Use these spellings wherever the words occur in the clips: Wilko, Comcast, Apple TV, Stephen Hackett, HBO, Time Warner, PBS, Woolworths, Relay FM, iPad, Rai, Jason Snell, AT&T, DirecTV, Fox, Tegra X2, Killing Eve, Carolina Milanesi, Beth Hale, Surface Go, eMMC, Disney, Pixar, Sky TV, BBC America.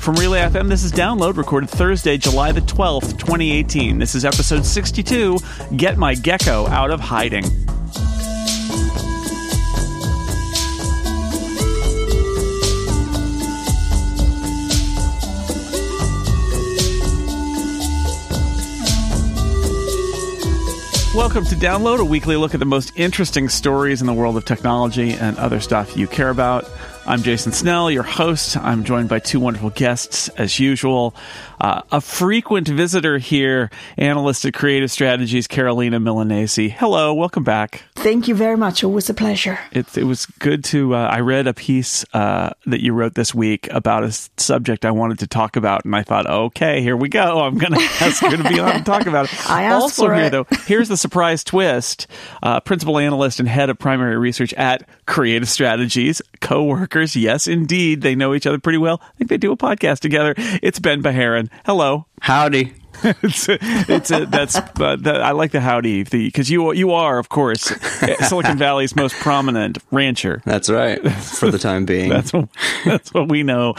From Relay FM, this is Download, recorded Thursday, July the 12th, 2018. This is episode 62, Get My Gecko Out of Hiding. Welcome to Download, a weekly look at the most interesting stories in the world of technology and other stuff you care about. I'm Jason Snell, your host. I'm joined by two wonderful guests, as usual. A frequent visitor here, analyst at Creative Strategies, Carolina Milanesi. Hello, welcome back. Thank you very much. Always a pleasure. It was good to... I read a piece that you wrote this week about a subject I wanted to talk about, and I thought, okay, here we go. I'm going to ask you to be on and talk about it. I asked also for here, it. Though, here's the surprise twist. Principal analyst and head of primary research at Creative Strategies, co-worker. Yes, indeed. They know each other pretty well. I think they do a podcast together. It's Ben Bajarin. Hello. Howdy. I like the howdy, because you are, of course, Silicon Valley's most prominent rancher. That's right, for the time being. That's what we know.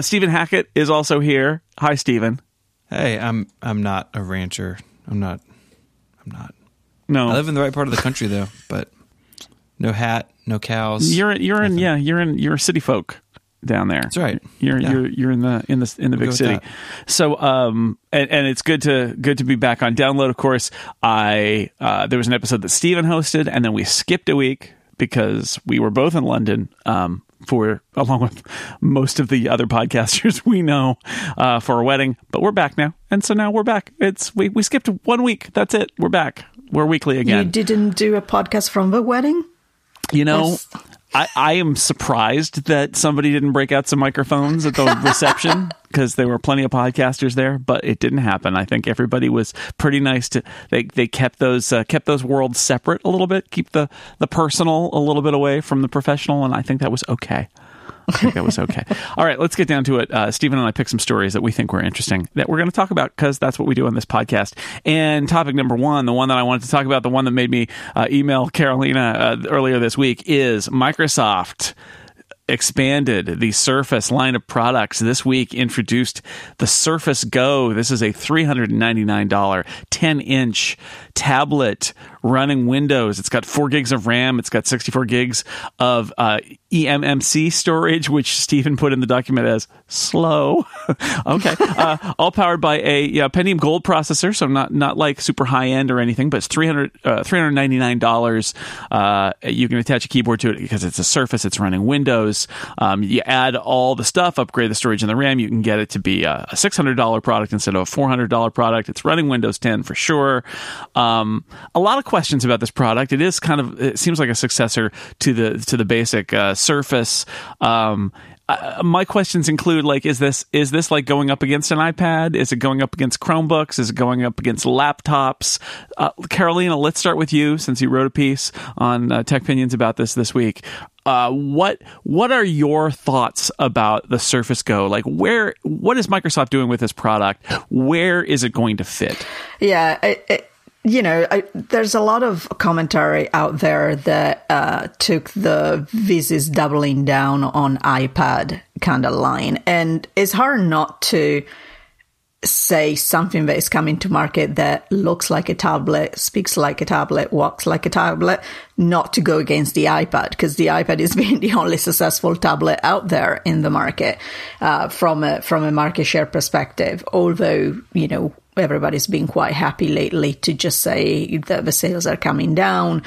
Stephen Hackett is also here. Hi, Stephen. Hey, I'm not a rancher. I'm not. No. I live in the right part of the country, though, but no hat. No cows. You're city folk down there. That's right. You're in the big city. That. So and it's good to be back on Download. Of course, there was an episode that Stephen hosted, and then we skipped a week because we were both in London for, along with most of the other podcasters we know, for a wedding. But we're back now, and so now we're back. We skipped 1 week. That's it. We're back. We're weekly again. You didn't do a podcast from the wedding? You know, yes. I am surprised that somebody didn't break out some microphones at the reception, because there were plenty of podcasters there, but it didn't happen. I think everybody was pretty nice to... They kept those worlds separate a little bit, keep the personal a little bit away from the professional, and I think that was okay. All right, let's get down to it. Stephen and I picked some stories that we think were interesting that we're going to talk about, because that's what we do on this podcast. And topic number one, the one that I wanted to talk about, the one that made me email Carolina earlier this week, is Microsoft expanded the Surface line of products. This week introduced the Surface Go. This is a $399 10-inch tablet running Windows. It's got 4 gigs of RAM. It's got 64 gigs of eMMC storage, which Stephen put in the document as slow. Okay. All powered by a Pentium Gold processor, so not like super high-end or anything, but it's $399. You can attach a keyboard to it because it's a Surface. It's running Windows. You add all the stuff, upgrade the storage and the RAM. You can get it to be a $600 product instead of a $400 product. It's running Windows 10 for sure. A lot of questions about this product. It seems like a successor to the basic Surface. My questions include, like, is this like going up against an iPad? Is it going up against Chromebooks? Is it going up against laptops? Carolina, let's start with you, since you wrote a piece on TechPinions about this week. What are your thoughts about the Surface Go? Like, what is Microsoft doing with this product? Where is it going to fit? Yeah. There's a lot of commentary out there that took the "this is doubling down on iPad" kind of line. And it's hard not to say something that is coming to market that looks like a tablet, speaks like a tablet, walks like a tablet, not to go against the iPad, because the iPad is being the only successful tablet out there in the market from a market share perspective. Although, everybody's been quite happy lately to just say that the sales are coming down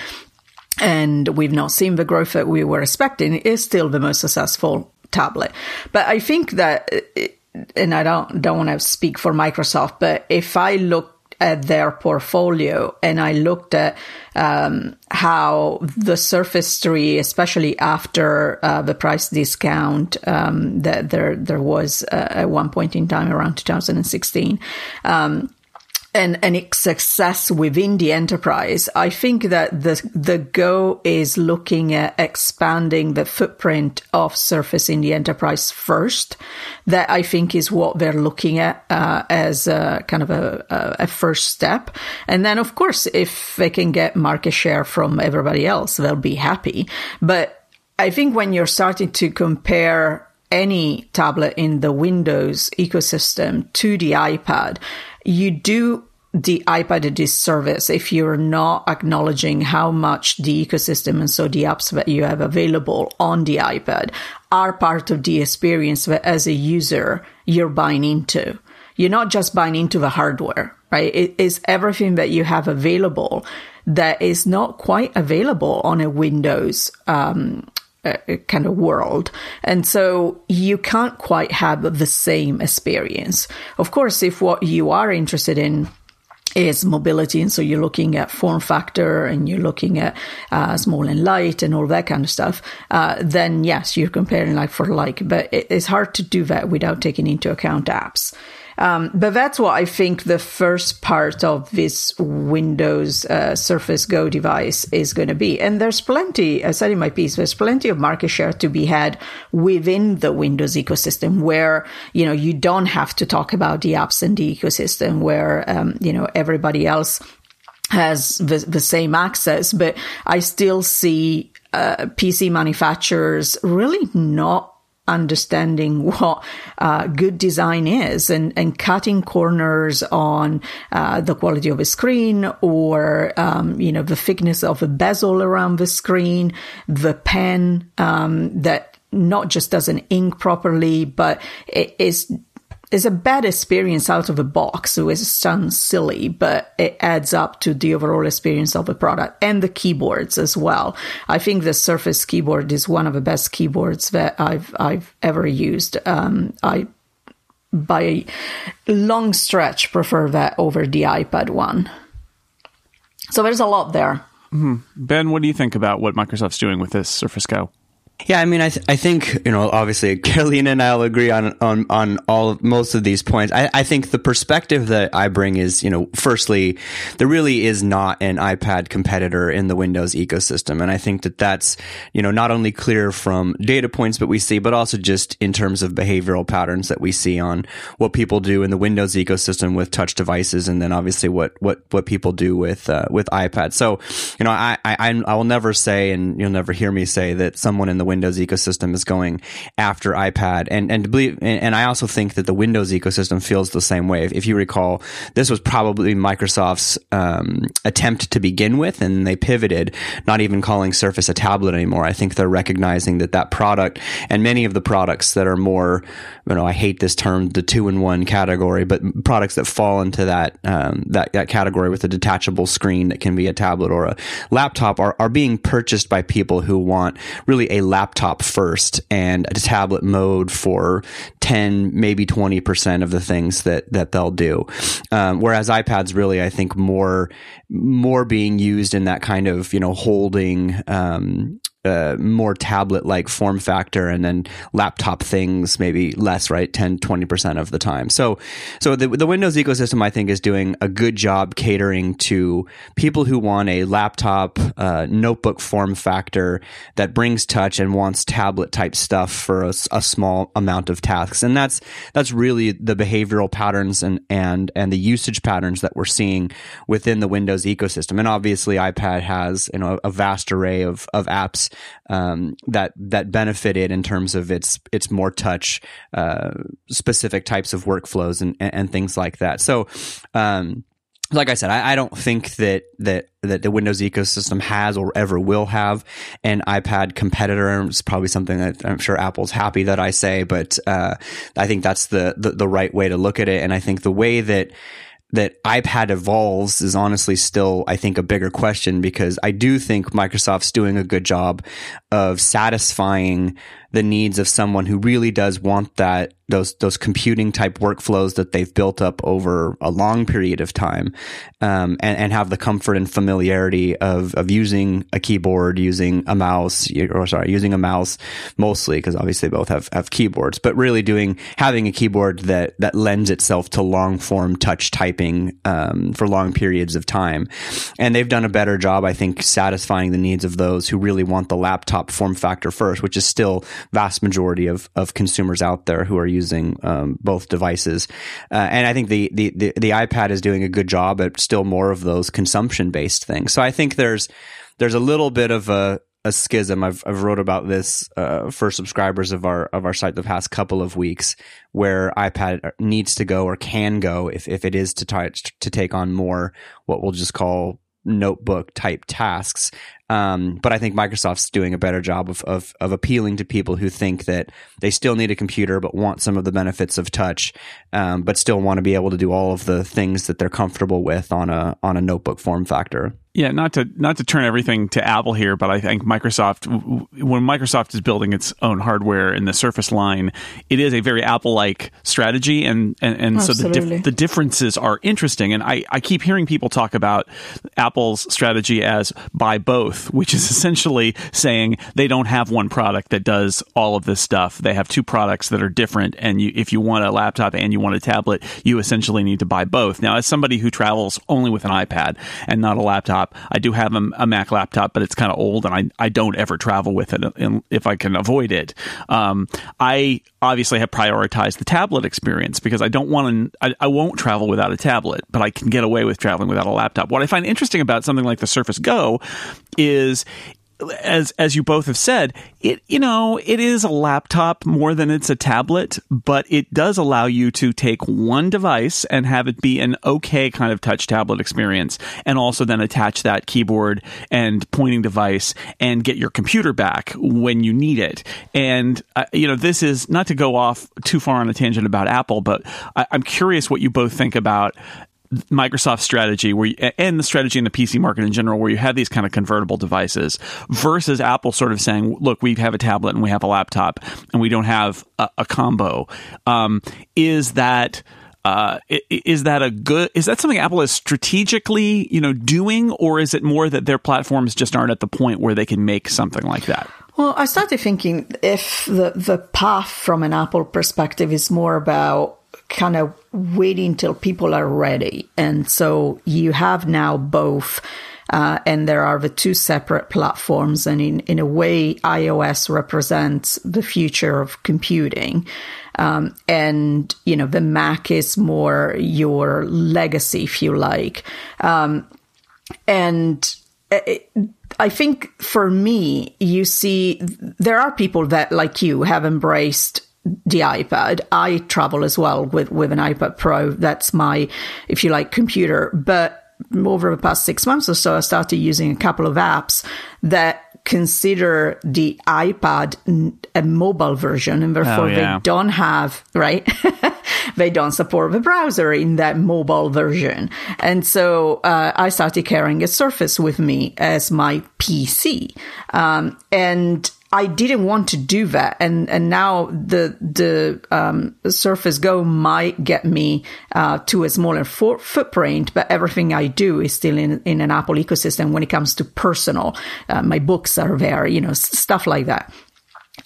and we've not seen the growth that we were expecting. It is still the most successful tablet. But I think that, and I don't want to speak for Microsoft, but if I look at their portfolio and I looked at how the Surface 3, especially after the price discount that there was at one point in time around 2016, and its success within the enterprise, I think that the Go is looking at expanding the footprint of Surface in the enterprise first. That, I think, is what they're looking at as a kind of a first step. And then, of course, if they can get market share from everybody else, they'll be happy. But I think when you're starting to compare any tablet in the Windows ecosystem to the iPad, you do the iPad a disservice if you're not acknowledging how much the ecosystem and so the apps that you have available on the iPad are part of the experience that as a user you're buying into. You're not just buying into the hardware, right? It is everything that you have available that is not quite available on a Windows kind of world. And so you can't quite have the same experience. Of course, if what you are interested in is mobility, and so you're looking at form factor and you're looking at small and light and all that kind of stuff, then yes, you're comparing like for like, but it's hard to do that without taking into account apps. But that's what I think the first part of this Windows Surface Go device is going to be. And there's plenty, I said in my piece, there's plenty of market share to be had within the Windows ecosystem where, you know, you don't have to talk about the apps in the ecosystem where, you know, everybody else has the same access. But I still see PC manufacturers really not understanding what good design is and cutting corners on the quality of a screen or, you know, the thickness of a bezel around the screen, the pen that not just doesn't ink properly, but it is a bad experience out of the box. So it sounds silly, but it adds up to the overall experience of the product and the keyboards as well. I think the Surface keyboard is one of the best keyboards that I've ever used. I by a long stretch prefer that over the iPad one. So there's a lot there. Mm-hmm. Ben, what do you think about what Microsoft's doing with this Surface Go? Yeah, I mean, I think, you know, obviously Carolina and I'll agree on most of these points. I think the perspective that I bring is, you know, firstly, there really is not an iPad competitor in the Windows ecosystem. And I think that that's, you know, not only clear from data points that we see, but also just in terms of behavioral patterns that we see on what people do in the Windows ecosystem with touch devices. And then obviously what people do with iPads. So, you know, I will never say, and you'll never hear me say that someone in the Windows ecosystem is going after iPad, and I also think that the Windows ecosystem feels the same way. If you recall, this was probably Microsoft's attempt to begin with, and they pivoted, not even calling Surface a tablet anymore. I think they're recognizing that product and many of the products that are more, you know, I hate this term, the two-in-one category, but products that fall into that category with a detachable screen that can be a tablet or a laptop are being purchased by people who want really a laptop first and a tablet mode for 10, maybe 20% of the things that they'll do. Whereas iPads really, I think more being used in that kind of, you know, holding, more tablet-like form factor, and then laptop things maybe less, right? 10, 20% of the time. So the Windows ecosystem, I think, is doing a good job catering to people who want a laptop, notebook form factor that brings touch and wants tablet-type stuff for a small amount of tasks. And that's really the behavioral patterns and the usage patterns that we're seeing within the Windows ecosystem. And obviously, iPad has, you know, a vast array of apps that benefited in terms of its more touch specific types of workflows and things like that. So, like I said, I don't think that the Windows ecosystem has or ever will have an iPad competitor. It's probably something that I'm sure Apple's happy that I say, but I think that's the right way to look at it. And I think the way that iPad evolves is honestly still, I think, a bigger question, because I do think Microsoft's doing a good job of satisfying the needs of someone who really does want that those computing type workflows that they've built up over a long period of time, and have the comfort and familiarity of using a keyboard, using a mouse mostly, because obviously they both have keyboards, but really having a keyboard that lends itself to long form touch typing for long periods of time. And they've done a better job, I think, satisfying the needs of those who really want the laptop form factor first, which is still vast majority of consumers out there who are using both devices. And I think the iPad is doing a good job at still more of those consumption-based things. So I think there's a little bit of a a schism. I've wrote about this for subscribers of our site the past couple of weeks, where iPad needs to go or can go if it is to take on more what we'll just call notebook type tasks. But I think Microsoft's doing a better job of appealing to people who think that they still need a computer but want some of the benefits of touch, but still want to be able to do all of the things that they're comfortable with on a notebook form factor. Yeah, not to turn everything to Apple here, but I think when Microsoft is building its own hardware in the Surface line, it is a very Apple-like strategy, and so the differences are interesting. And I keep hearing people talk about Apple's strategy as buy both, which is essentially saying they don't have one product that does all of this stuff. They have two products that are different, and if you want a laptop and you want a tablet, you essentially need to buy both. Now, as somebody who travels only with an iPad and not a laptop, I do have a Mac laptop, but it's kind of old, and I don't ever travel with it if I can avoid it. I obviously have prioritized the tablet experience because I won't travel without a tablet, but I can get away with traveling without a laptop. What I find interesting about something like the Surface Go is, as you both have said, it is a laptop more than it's a tablet, but it does allow you to take one device and have it be an okay kind of touch tablet experience, and also then attach that keyboard and pointing device and get your computer back when you need it. And this is not to go off too far on a tangent about Apple, but I'm curious what you both think about Microsoft's strategy and the strategy in the PC market in general, where you have these kind of convertible devices, versus Apple sort of saying, look, we have a tablet and we have a laptop and we don't have a combo. Is that something Apple is strategically, doing, or is it more that their platforms just aren't at the point where they can make something like that? Well, I started thinking if the path from an Apple perspective is more about kind of waiting till people are ready. And so you have now both, and there are the two separate platforms. And in a way, iOS represents the future of computing. And, the Mac is more your legacy, if you like. I think for me, you see, there are people that, like you, have embraced the iPad. I travel as well with an iPad Pro. That's my, if you like, computer. But over the past 6 months or so, I started using a couple of apps that consider the iPad a mobile version, and therefore they don't have, right? They don't support the browser in that mobile version. And so I started carrying a Surface with me as my PC. And I didn't want to do that, and now the Surface Go might get me to a smaller footprint, but everything I do is still in an Apple ecosystem when it comes to personal. My books are there, stuff like that.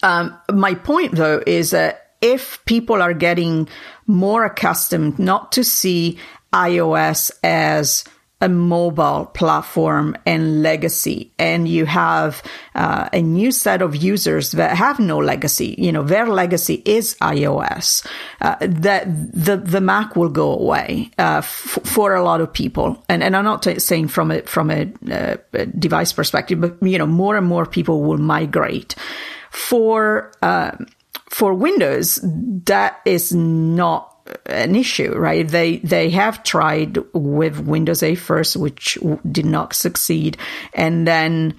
My point though is that if people are getting more accustomed not to see iOS as a mobile platform and legacy, and you have a new set of users that have no legacy, their legacy is iOS, that the Mac will go away for a lot of people. And I'm not saying from a device perspective, but more and more people will migrate. For Windows, that is not an issue, right? They have tried with Windows 8 first, which did not succeed, and then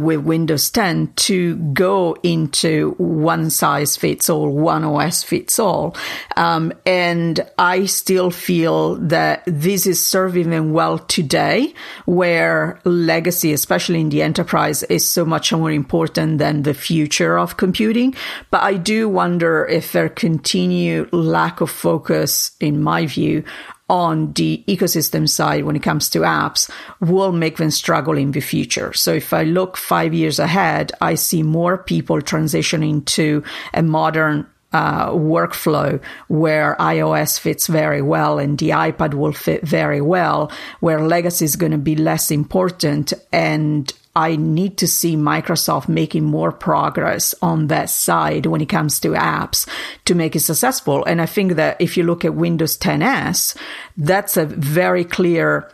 with Windows 10 to go into one size fits all, one OS fits all. And I still feel that this is serving them well today, where legacy, especially in the enterprise, is so much more important than the future of computing. But I do wonder if their continued lack of focus, in my view, on the ecosystem side when it comes to apps will make them struggle in the future. So if I look 5 years ahead, I see more people transitioning to a modern workflow where iOS fits very well and the iPad will fit very well, where legacy is going to be less important. And I need to see Microsoft making more progress on that side when it comes to apps to make it successful. And I think that if you look at Windows 10 S, that's a very clear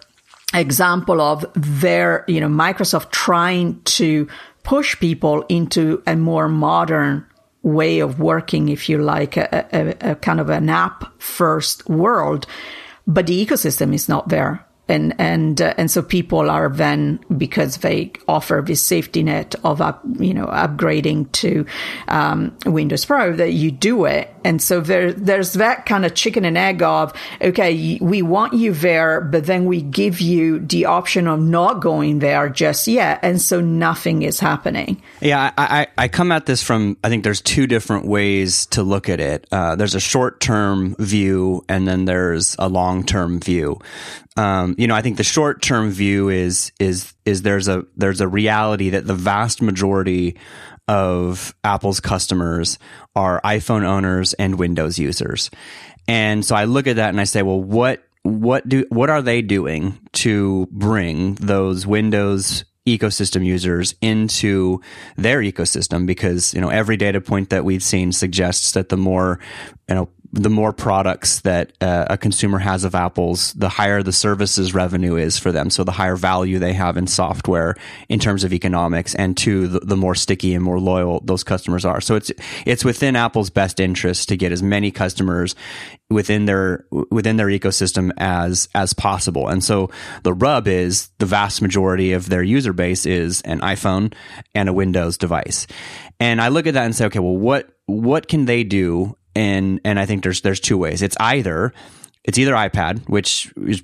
example of their, Microsoft trying to push people into a more modern way of working, if you like, a kind of an app first world. But the ecosystem is not there. And so people are then, because they offer this safety net of upgrading to Windows Pro, that you do it. And so there's that kind of chicken and egg of, okay, we want you there, but then we give you the option of not going there just yet. And so nothing is happening. Yeah, I come at this from, I think there's two different ways to look at it. There's a short-term view, and then there's a long-term view. I think the short-term view is there's a reality that the vast majority of Apple's customers are iPhone owners and Windows users. And so I look at that and I say, well, what are they doing to bring those Windows ecosystem users into their ecosystem? Because, every data point that we've seen suggests that the more products that a consumer has of Apple's, the higher the services revenue is for them. So the higher value they have in software in terms of economics, and two, the more sticky and more loyal those customers are. So it's within Apple's best interest to get as many customers within their ecosystem as possible. And so the rub is the vast majority of their user base is an iPhone and a Windows device. And I look at that and say, okay, well, what can they do? And I think there's two ways. It's either iPad, which is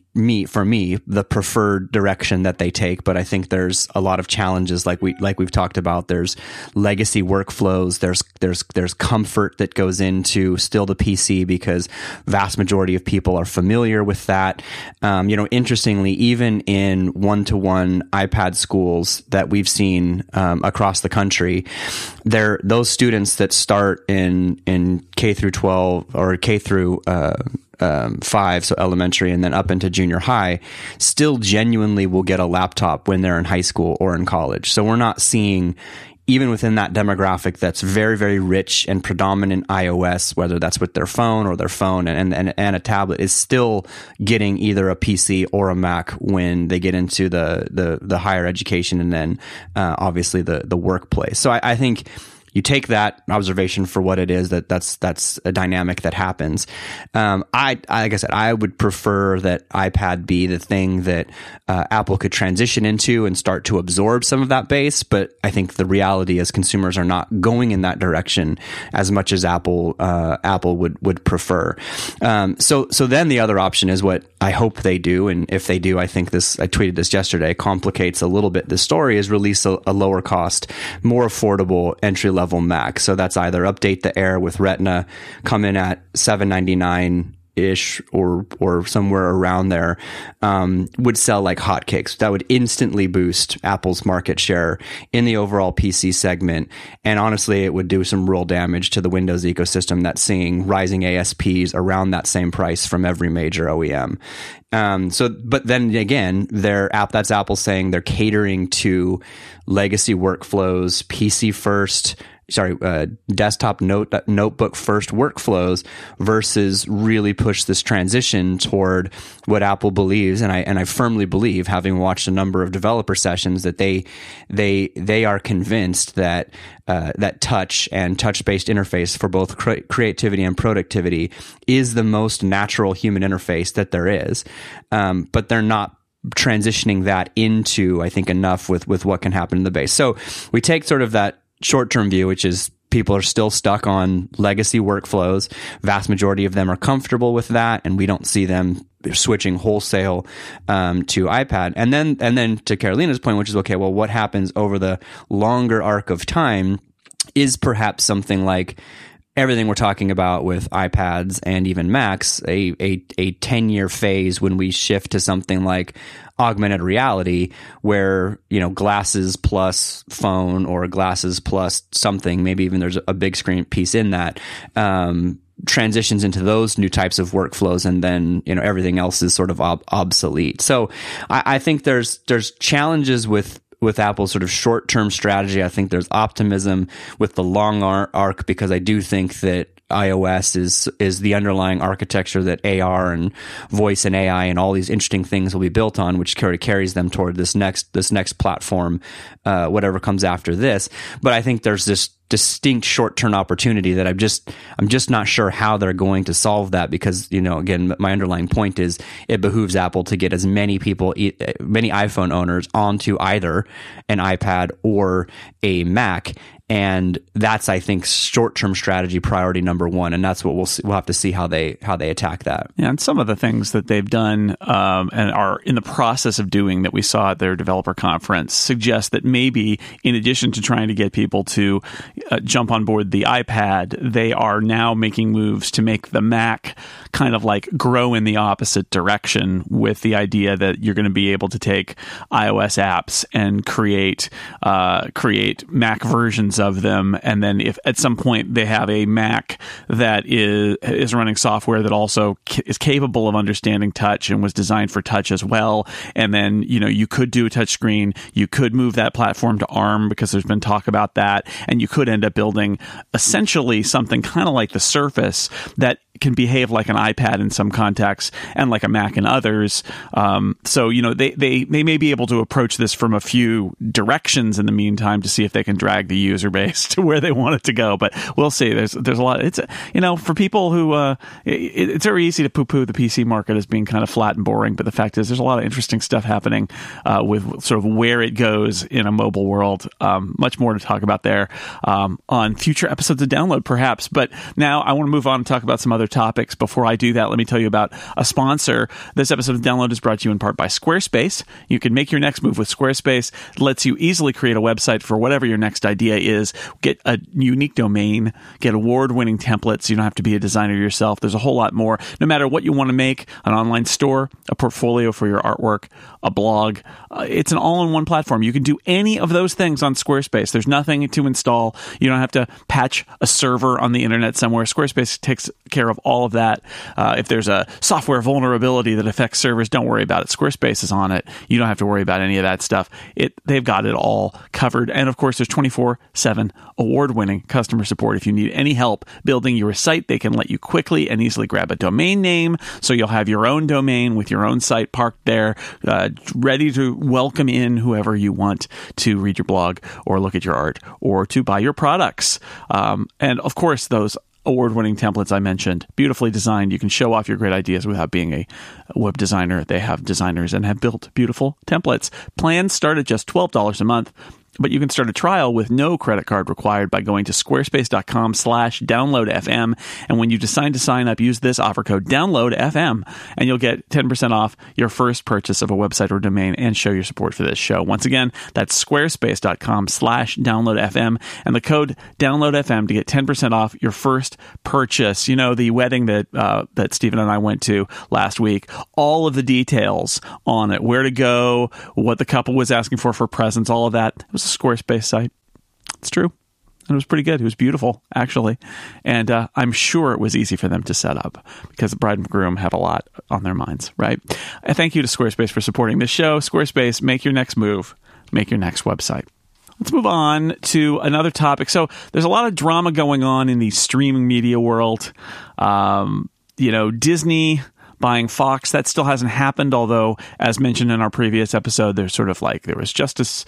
for me the preferred direction that they take, but I think there's a lot of challenges like we've talked about. There's legacy workflows, there's comfort that goes into still the PC because vast majority of people are familiar with that. Interestingly, even in one-to-one iPad schools that we've seen across the country, there those students that start in K through 12 or K through 5, so elementary, and then up into junior high, still genuinely will get a laptop when they're in high school or in college. So we're not seeing, even within that demographic that's very, very rich and predominant iOS, whether that's with their phone and a tablet, is still getting either a PC or a Mac when they get into the higher education and then obviously the workplace. So I think you take that observation for what it is, that's a dynamic that happens. Like I said, I would prefer that iPad be the thing that Apple could transition into and start to absorb some of that base. But I think the reality is consumers are not going in that direction as much as Apple would prefer. So then the other option is what I hope they do. And if they do, I think this, I tweeted this yesterday, complicates a little bit the story, is release a lower cost, more affordable entry-level Mac. So that's either update the Air with Retina, come in at $799 ish or somewhere around there, would sell like hotcakes. That would instantly boost Apple's market share in the overall PC segment. And honestly, it would do some real damage to the Windows ecosystem that's seeing rising ASPs around that same price from every major OEM. But then again, that's Apple saying they're catering to legacy workflows, desktop notebook first workflows, versus really push this transition toward what Apple believes, and I firmly believe, having watched a number of developer sessions, that they are convinced that that touch and touch-based interface for both creativity and productivity is the most natural human interface that there is, but they're not transitioning that into, I think, enough with what can happen in the base. So we take sort of that short-term view, which is people are still stuck on legacy workflows. Vast majority of them are comfortable with that, and we don't see them switching wholesale to iPad. And then to Carolina's point, which is, okay, well, what happens over the longer arc of time is perhaps something like everything we're talking about with iPads and even Macs, a 10-year phase when we shift to something like augmented reality, where, glasses plus phone or glasses plus something, maybe even there's a big screen piece in that, transitions into those new types of workflows, and then everything else is sort of obsolete. So I think there's challenges with Apple's sort of short-term strategy. I think there's optimism with the long arc, because I do think that iOS is the underlying architecture that AR and voice and AI and all these interesting things will be built on, which carries them toward this next platform, whatever comes after this. But I think there's this distinct short-term opportunity that I'm just not sure how they're going to solve that, because, you know, again, my underlying point is it behooves Apple to get as many people, many iPhone owners, onto either an iPad or a Mac. And that's, I think, short-term strategy priority number one, and that's what we'll have to see how they attack that. Yeah, and some of the things that they've done and are in the process of doing that we saw at their developer conference suggest that maybe, in addition to trying to get people to jump on board the iPad, they are now making moves to make the Mac kind of like grow in the opposite direction, with the idea that you're going to be able to take iOS apps and create Mac versions of them. And then if at some point they have a Mac that is running software that also is capable of understanding touch and was designed for touch as well, and then, you know, you could do a touch screen, you could move that platform to ARM, because there's been talk about that, and you could end up building essentially something kind of like the Surface that can behave like an iPad in some contexts and like a Mac in others. So, you know, they may be able to approach this from a few directions in the meantime to see if they can drag the user base to where they want it to go. But we'll see. There's a lot. It's, you know, for people who it's very easy to poo-poo the PC market as being kind of flat and boring. But the fact is, there's a lot of interesting stuff happening with sort of where it goes in a mobile world. Much more to talk about there on future episodes of Download, perhaps. But now I want to move on and talk about some other topics. Before I do that, let me tell you about a sponsor. This episode of Download is brought to you in part by Squarespace. You can make your next move with Squarespace. It lets you easily create a website for whatever your next idea is. Get a unique domain, get award-winning templates. You don't have to be a designer yourself. There's a whole lot more. No matter what you want to make, an online store, a portfolio for your artwork, a blog, it's an all-in-one platform. You can do any of those things on Squarespace. There's nothing to install. You don't have to patch a server on the internet somewhere. Squarespace takes care of all of that. If there's a software vulnerability that affects servers, don't worry about it. Squarespace is on it. You don't have to worry about any of that stuff. They've got it all covered. And of course, there's 24/7 award-winning customer support. If you need any help building your site, they can let you quickly and easily grab a domain name, so you'll have your own domain with your own site parked there, ready to welcome in whoever you want to read your blog or look at your art or to buy your products. And of course, those award-winning templates I mentioned, beautifully designed. You can show off your great ideas without being a web designer. They have designers and have built beautiful templates. Plans start at just $12 a month, but you can start a trial with no credit card required by going to squarespace.com/downloadfm. And when you decide to sign up, use this offer code downloadfm, and you'll get 10% off your first purchase of a website or domain, and show your support for this show. Once again, that's squarespace.com/downloadfm, and the code downloadfm to get 10% off your first purchase. You know, the wedding that Stephen and I went to last week, all of the details on it, where to go, what the couple was asking for presents, all of that. It was a Squarespace site. It's true. And it was pretty good. It was beautiful, actually. And I'm sure it was easy for them to set up, because the bride and groom have a lot on their minds, right? I thank you to Squarespace for supporting this show. Squarespace, make your next move. Make your next website. Let's move on to another topic. So there's a lot of drama going on in the streaming media world. You know, Disney buying Fox, that still hasn't happened, although, as mentioned in our previous episode, there's sort of like, there was Justice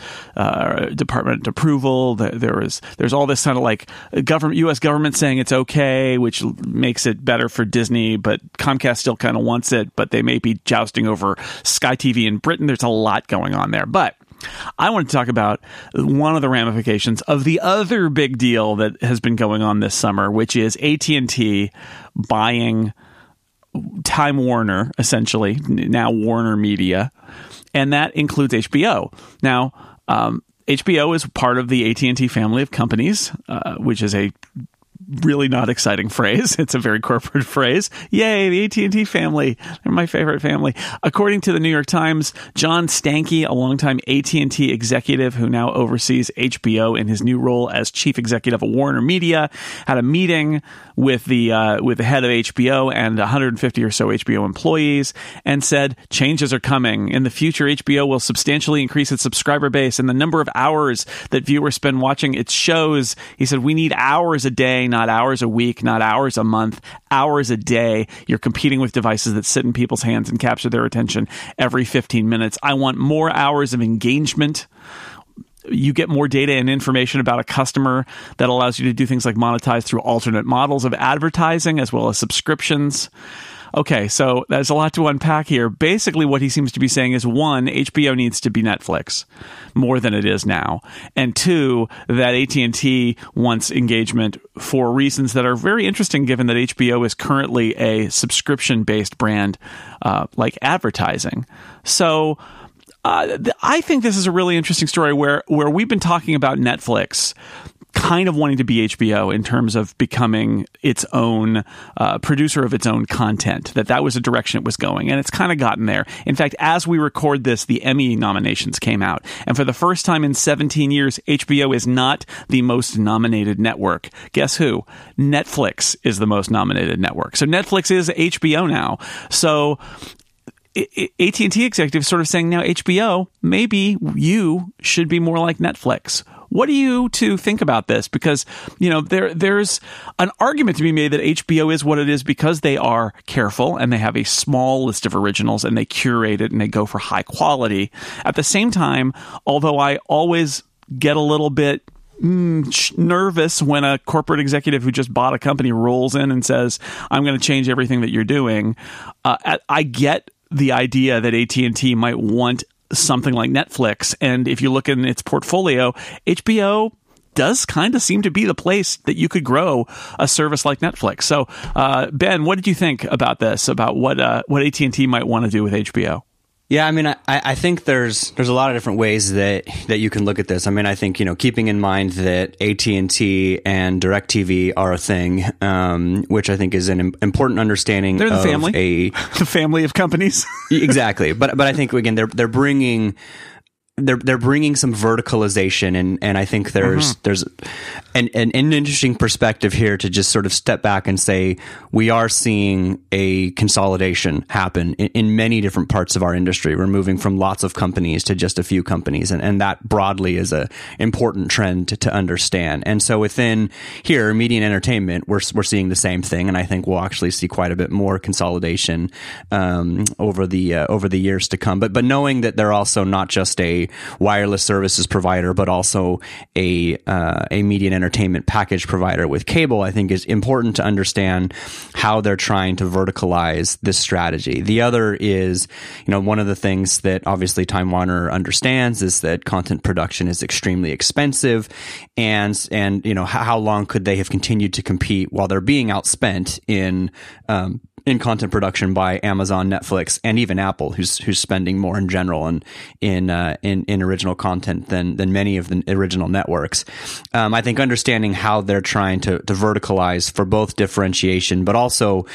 Department approval, there's all this kind of like U.S. government saying it's okay, which makes it better for Disney, but Comcast still kind of wants it, but they may be jousting over Sky TV in Britain. There's a lot going on there, but I want to talk about one of the ramifications of the other big deal that has been going on this summer, which is AT&T buying Time Warner, essentially, now Warner Media, and that includes HBO. Now, HBO is part of the AT&T family of companies, which is a really not exciting phrase. It's a very corporate phrase. Yay, the AT&T family. They're my favorite family. According to the New York Times, John Stankey, a longtime AT&T executive who now oversees HBO in his new role as chief executive of Warner Media, had a meeting with the head of HBO and 150 or so HBO employees, and said, changes are coming. In the future, HBO will substantially increase its subscriber base and the number of hours that viewers spend watching its shows. He said, we need hours a day, day, not hours a week, not hours a month, hours a day. You're competing with devices that sit in people's hands and capture their attention every 15 minutes. I want more hours of engagement. You get more data and information about a customer that allows you to do things like monetize through alternate models of advertising as well as subscriptions. Okay, so there's a lot to unpack here. Basically, what he seems to be saying is, one, HBO needs to be Netflix more than it is now. And two, that AT&T wants engagement for reasons that are very interesting, given that HBO is currently a subscription-based brand like advertising. So I think this is a really interesting story where we've been talking about Netflix kind of wanting to be HBO in terms of becoming its own producer of its own content, that was the direction it was going. And it's kind of gotten there. In fact, as we record this, the Emmy nominations came out. And for the first time in 17 years, HBO is not the most nominated network. Guess who? Netflix is the most nominated network. So Netflix is HBO now. So AT&T executives sort of saying, now HBO, maybe you should be more like Netflix. What do you two think about this? Because, you know, there's an argument to be made that HBO is what it is because they are careful and they have a small list of originals and they curate it and they go for high quality. At the same time, although I always get a little bit nervous when a corporate executive who just bought a company rolls in and says, I'm going to change everything that you're doing, I get the idea that AT&T might want something like Netflix. And if you look in its portfolio, HBO does kind of seem to be the place that you could grow a service like Netflix. So, Ben, what did you think about this, about what AT&T might want to do with HBO? Yeah, I mean, I think there's a lot of different ways that you can look at this. I mean, I think, you know, keeping in mind that AT&T and DirecTV are a thing, which I think is an important understanding. They're the family, the family of companies. Exactly, but I think again they're bringing. They're bringing some verticalization, and I think there's an interesting perspective here to just sort of step back and say we are seeing a consolidation happen in many different parts of our industry. We're moving from lots of companies to just a few companies, and that broadly is a important trend to understand. And so within here, media and entertainment, we're seeing the same thing, and I think we'll actually see quite a bit more consolidation over the years to come. But knowing that they're also not just a wireless services provider, but also a media and entertainment package provider with cable, I think is important to understand how they're trying to verticalize this strategy. The other is, you know, one of the things that obviously Time Warner understands is that content production is extremely expensive, and you know, how long could they have continued to compete while they're being outspent in content production by Amazon, Netflix, and even Apple, who's spending more in general and in original content than many of the original networks. I think understanding how they're trying to verticalize for both differentiation, but also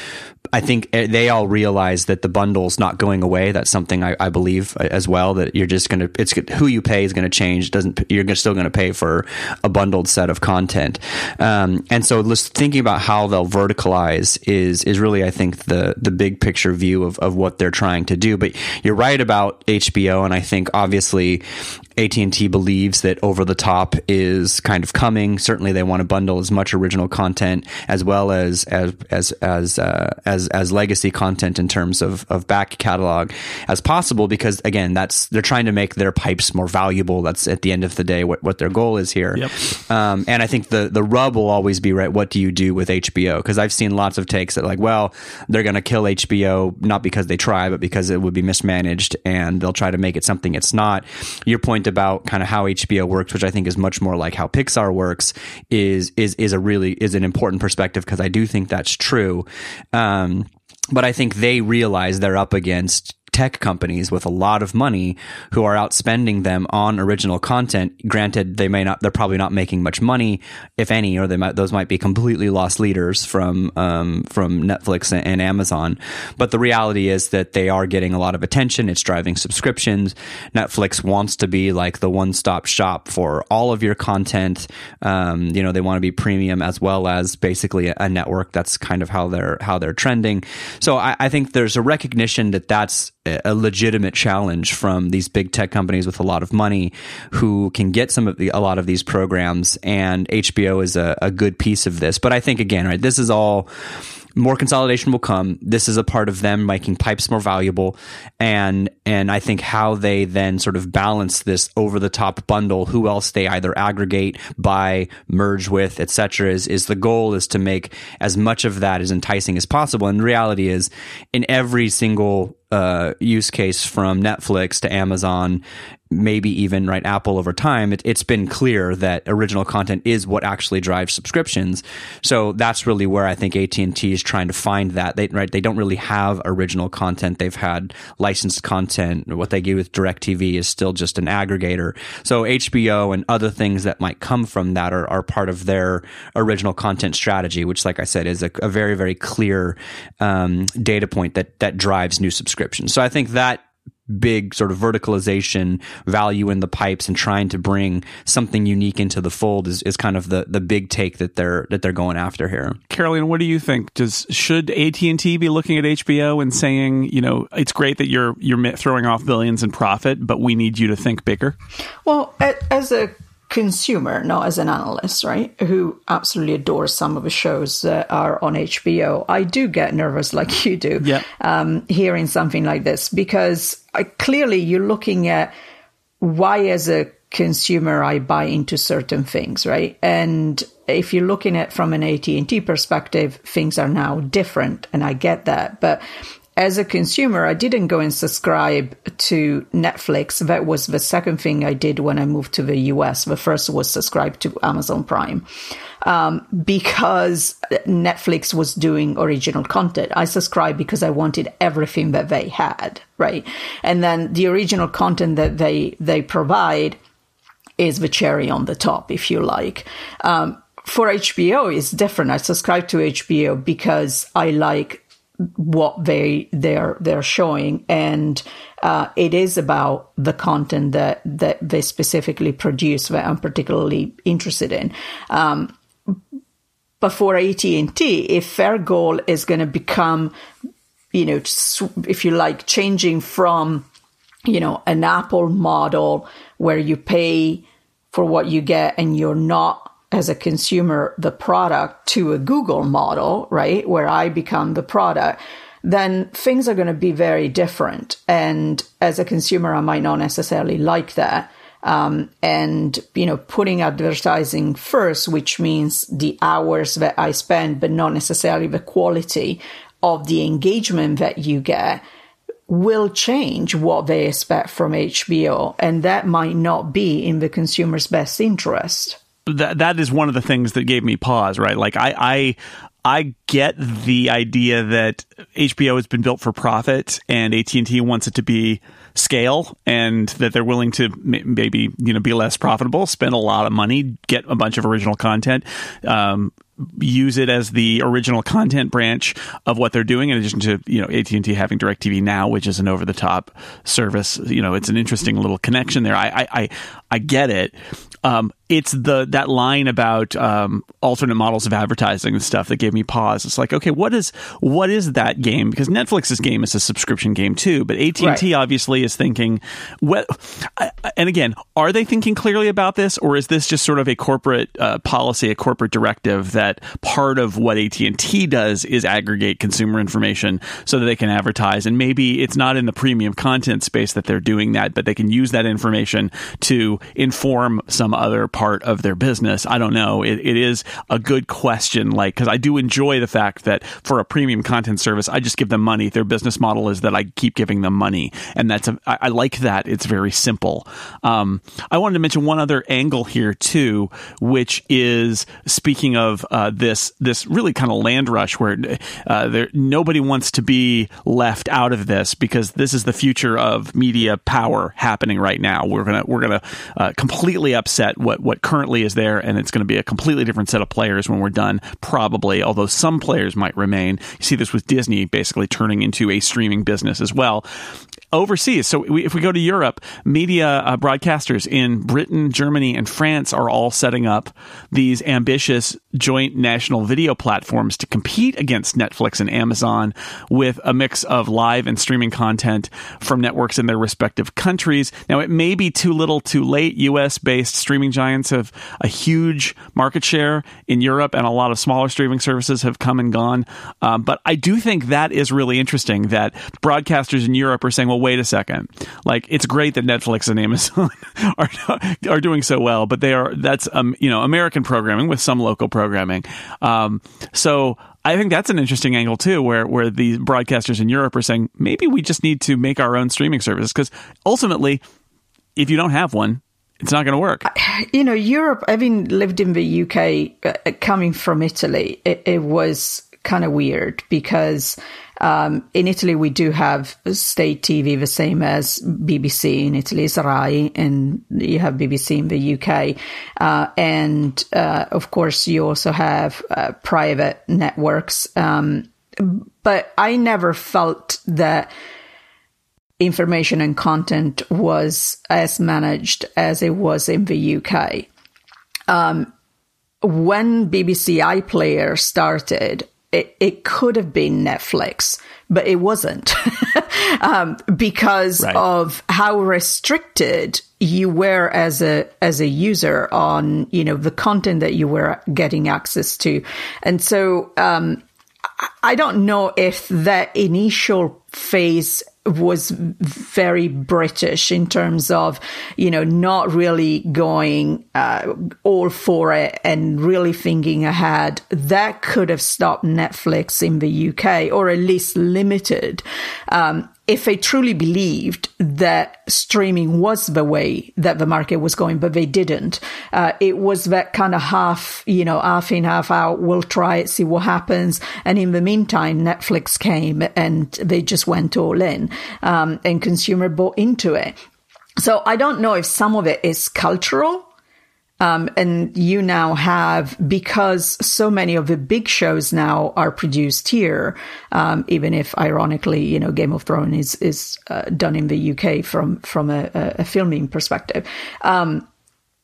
I think they all realize that the bundle's not going away. That's something I believe as well, that you're just going to, it's who you pay is going to change. It doesn't, you're still going to pay for a bundled set of content. And so thinking about how they'll verticalize is really, I think, the big picture view of what they're trying to do. But you're right about HBO, and I think obviously AT&T believes that over the top is kind of coming. Certainly they want to bundle as much original content as well as legacy content in terms of back catalog as possible, because again, they're trying to make their pipes more valuable. That's at the end of the day what their goal is here. Yep. And I think the rub will always be, right, what do you do with HBO? Because I've seen lots of takes that like, well, they're going to kill HBO, not because they try, but because it would be mismanaged, and they'll try to make it something it's not. Your point about kind of how HBO works, which I think is much more like how Pixar works, is an important perspective, because I do think that's true. But I think they realize they're up against tech companies with a lot of money who are outspending them on original content. Granted, they're probably not making much money, if any, or those might be completely lost leaders from Netflix and Amazon. But the reality is that they are getting a lot of attention. It's driving subscriptions. Netflix wants to be like the one-stop shop for all of your content. You know, they want to be premium as well as basically a network. That's kind of how they're trending. So I think there's a recognition that that's a legitimate challenge from these big tech companies with a lot of money who can get a lot of these programs, and HBO is a good piece of this. But I think, again, right, this is all more consolidation will come. This is a part of them making pipes more valuable, and I think how they then sort of balance this over the top bundle, who else they either aggregate, buy, merge with, etc., is the goal is to make as much of that as enticing as possible. And the reality is, in every single use case, from Netflix to Amazon, maybe even right Apple over time, it's been clear that original content is what actually drives subscriptions. So that's really where I think AT&T is trying to find that. They don't really have original content. They've had licensed content. What they do with DirecTV is still just an aggregator. So HBO and other things that might come from that are part of their original content strategy, which, like I said, is a very, very clear data point that drives new subscriptions. So I think that big sort of verticalization, value in the pipes, and trying to bring something unique into the fold is kind of the big take that they're going after here. Carolina, what do you think? Should AT&T be looking at HBO and saying, you know, it's great that you're throwing off billions in profit, but we need you to think bigger? Well, as a consumer, not as an analyst, right, who absolutely adores some of the shows that are on HBO, I do get nervous like you do, hearing something like this, because clearly you're looking at why as a consumer I buy into certain things, right? And if you're looking at from an AT&T perspective, things are now different, and I get that. But as a consumer, I didn't go and subscribe to Netflix. That was the second thing I did when I moved to the US. The first was subscribe to Amazon Prime, because Netflix was doing original content. I subscribed because I wanted everything that they had, right? And then the original content that they provide is the cherry on the top, if you like. For HBO, it's different. I subscribe to HBO because I like what they're showing, and it is about the content that they specifically produce that I'm particularly interested in. But for AT&T, if their goal is going to become, you know, if you like, changing from, you know, an Apple model where you pay for what you get and you're not, as a consumer, the product, to a Google model, right, where I become the product, then things are going to be very different. And as a consumer, I might not necessarily like that. And, you know, putting advertising first, which means the hours that I spend, but not necessarily the quality of the engagement that you get, will change what they expect from HBO. And that might not be in the consumer's best interest. That is one of the things that gave me pause, right? Like, I get the idea that HBO has been built for profit and AT&T wants it to be scale, and that they're willing to maybe, you know, be less profitable, spend a lot of money, get a bunch of original content, use it as the original content branch of what they're doing, in addition to, you know, AT&T having DirecTV Now, which is an over-the-top service. You know, it's an interesting little connection there. I get it. It's that line about alternate models of advertising and stuff that gave me pause. It's like, okay, what is that game? Because Netflix's game is a subscription game too, but AT&T obviously is thinking, well, and again, are they thinking clearly about this, or is this just sort of a corporate policy, a corporate directive, that part of what AT&T does is aggregate consumer information so that they can advertise? And maybe it's not in the premium content space that they're doing that, but they can use that information to inform some other part of their business. I don't know. It is a good question, like, because I do enjoy the fact that for a premium content service, I just give them money. Their business model is that I keep giving them money, and I like that. It's very simple. I wanted to mention one other angle here too, which is, speaking of this really kind of land rush where nobody wants to be left out of this, because this is the future of media power happening right now. We're gonna completely upset what currently is there, and it's going to be a completely different set of players when we're done, probably, although some players might remain. You see this with Disney basically turning into a streaming business as well. overseas. So if we go to Europe, media broadcasters in Britain, Germany, and France are all setting up these ambitious joint national video platforms to compete against Netflix and Amazon with a mix of live and streaming content from networks in their respective countries. Now, it may be too little too late. US-based streaming giants have a huge market share in Europe, and a lot of smaller streaming services have come and gone. But I do think that is really interesting that broadcasters in Europe are saying, well, wait a second. Like, it's great that Netflix and Amazon are doing so well, but they are, that's, American programming with some local programming. So I think that's an interesting angle too, where the broadcasters in Europe are saying, maybe we just need to make our own streaming service, because ultimately, if you don't have one, it's not going to work. You know, Europe, having lived in the UK, coming from Italy, it was kind of weird because in Italy, we do have state TV, the same as BBC. In Italy, it's RAI, and you have BBC in the UK. And of course, you also have private networks. But I never felt that information and content was as managed as it was in the UK. When BBC iPlayer started, it could have been Netflix, but it wasn't because of how restricted you were as a user on, the content that you were getting access to. And so I don't know if that initial phase was very British in terms of, not really going all for it and really thinking ahead. That could have stopped Netflix in the UK, or at least limited, if they truly believed that streaming was the way that the market was going, but they didn't. It was that kind of half in, half out, we'll try it, see what happens. And in the meantime, Netflix came and they just went all in, and consumer bought into it. So I don't know if some of it is cultural. And you now have, because so many of the big shows now are produced here, even if ironically, Game of Thrones is done in the UK from a filming perspective.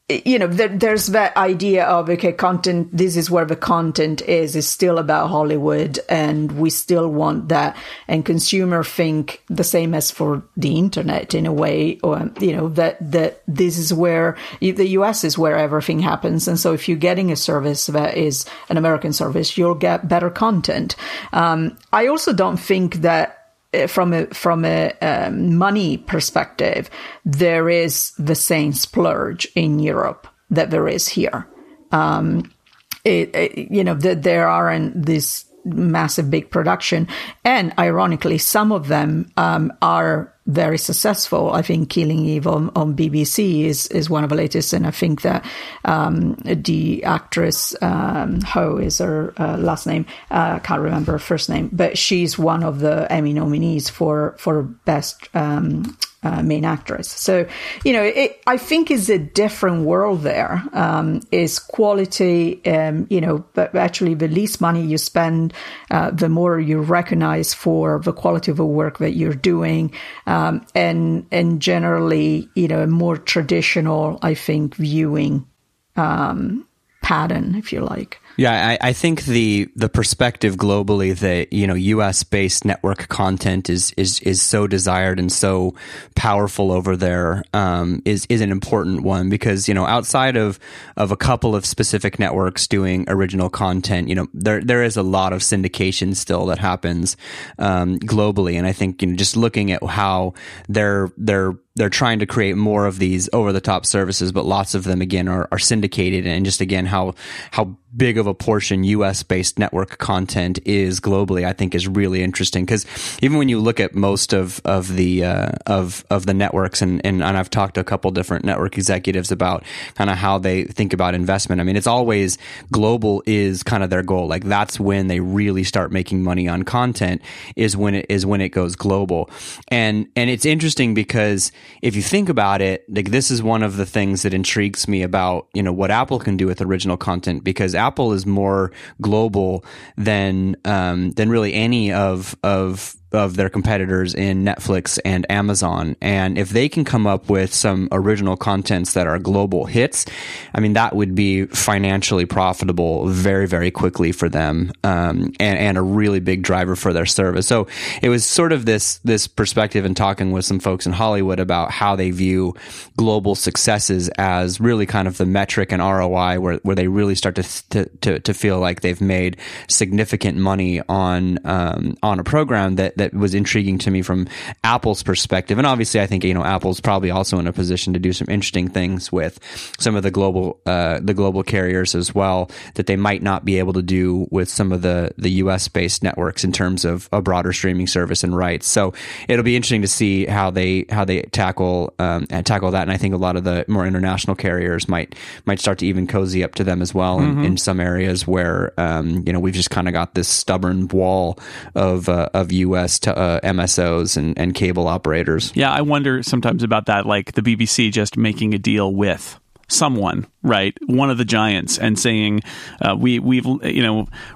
There's that idea of, okay, content, this is where the content is still about Hollywood, and we still want that. And consumer think the same as for the internet in a way, or, that this is where the US is where everything happens. And so if you're getting a service that is an American service, you'll get better content. I also don't think that from a money perspective, there is the same splurge in Europe that there is here. There aren't this massive big production, and ironically, some of them are very successful. I think Killing Eve on BBC is one of the latest, and I think that the actress, Ho is her last name, I can't remember her first name, but she's one of the Emmy nominees for best main actress. So, I think it's a different world there. It's quality, but actually the least money you spend, the more you recognize for the quality of the work that you're doing. And generally, a more traditional, I think, viewing pattern, if you like. Yeah, I think the perspective globally that, US-based network content is so desired and so powerful over there, is an important one because, outside of a couple of specific networks doing original content, there is a lot of syndication still that happens, globally. And I think, just looking at how they're trying to create more of these over-the-top services, but lots of them, again, are syndicated. And just, again, how big of a portion US-based network content is globally, I think is really interesting. Because even when you look at most of the networks, and I've talked to a couple different network executives about kind of how they think about investment. I mean, it's always global is kind of their goal. Like, that's when they really start making money on content, is when it goes global. And it's interesting because if you think about it, like, this is one of the things that intrigues me about, what Apple can do with original content, because Apple is more global than really any of of their competitors in Netflix and Amazon. And if they can come up with some original contents that are global hits, I mean, that would be financially profitable very, very quickly for them, and a really big driver for their service. So it was sort of this perspective, and talking with some folks in Hollywood about how they view global successes as really kind of the metric and ROI where they really start to feel like they've made significant money on a program that was intriguing to me from Apple's perspective. And obviously, I think, Apple's probably also in a position to do some interesting things with some of the global carriers as well, that they might not be able to do with some of the US-based networks in terms of a broader streaming service and rights. So it'll be interesting to see how they tackle that. And I think a lot of the more international carriers might start to even cozy up to them as well in some areas where, we've just kind of got this stubborn wall of US MSOs and cable operators. Yeah, I wonder sometimes about that, like the BBC just making a deal with someone, right? One of the giants, and saying, we've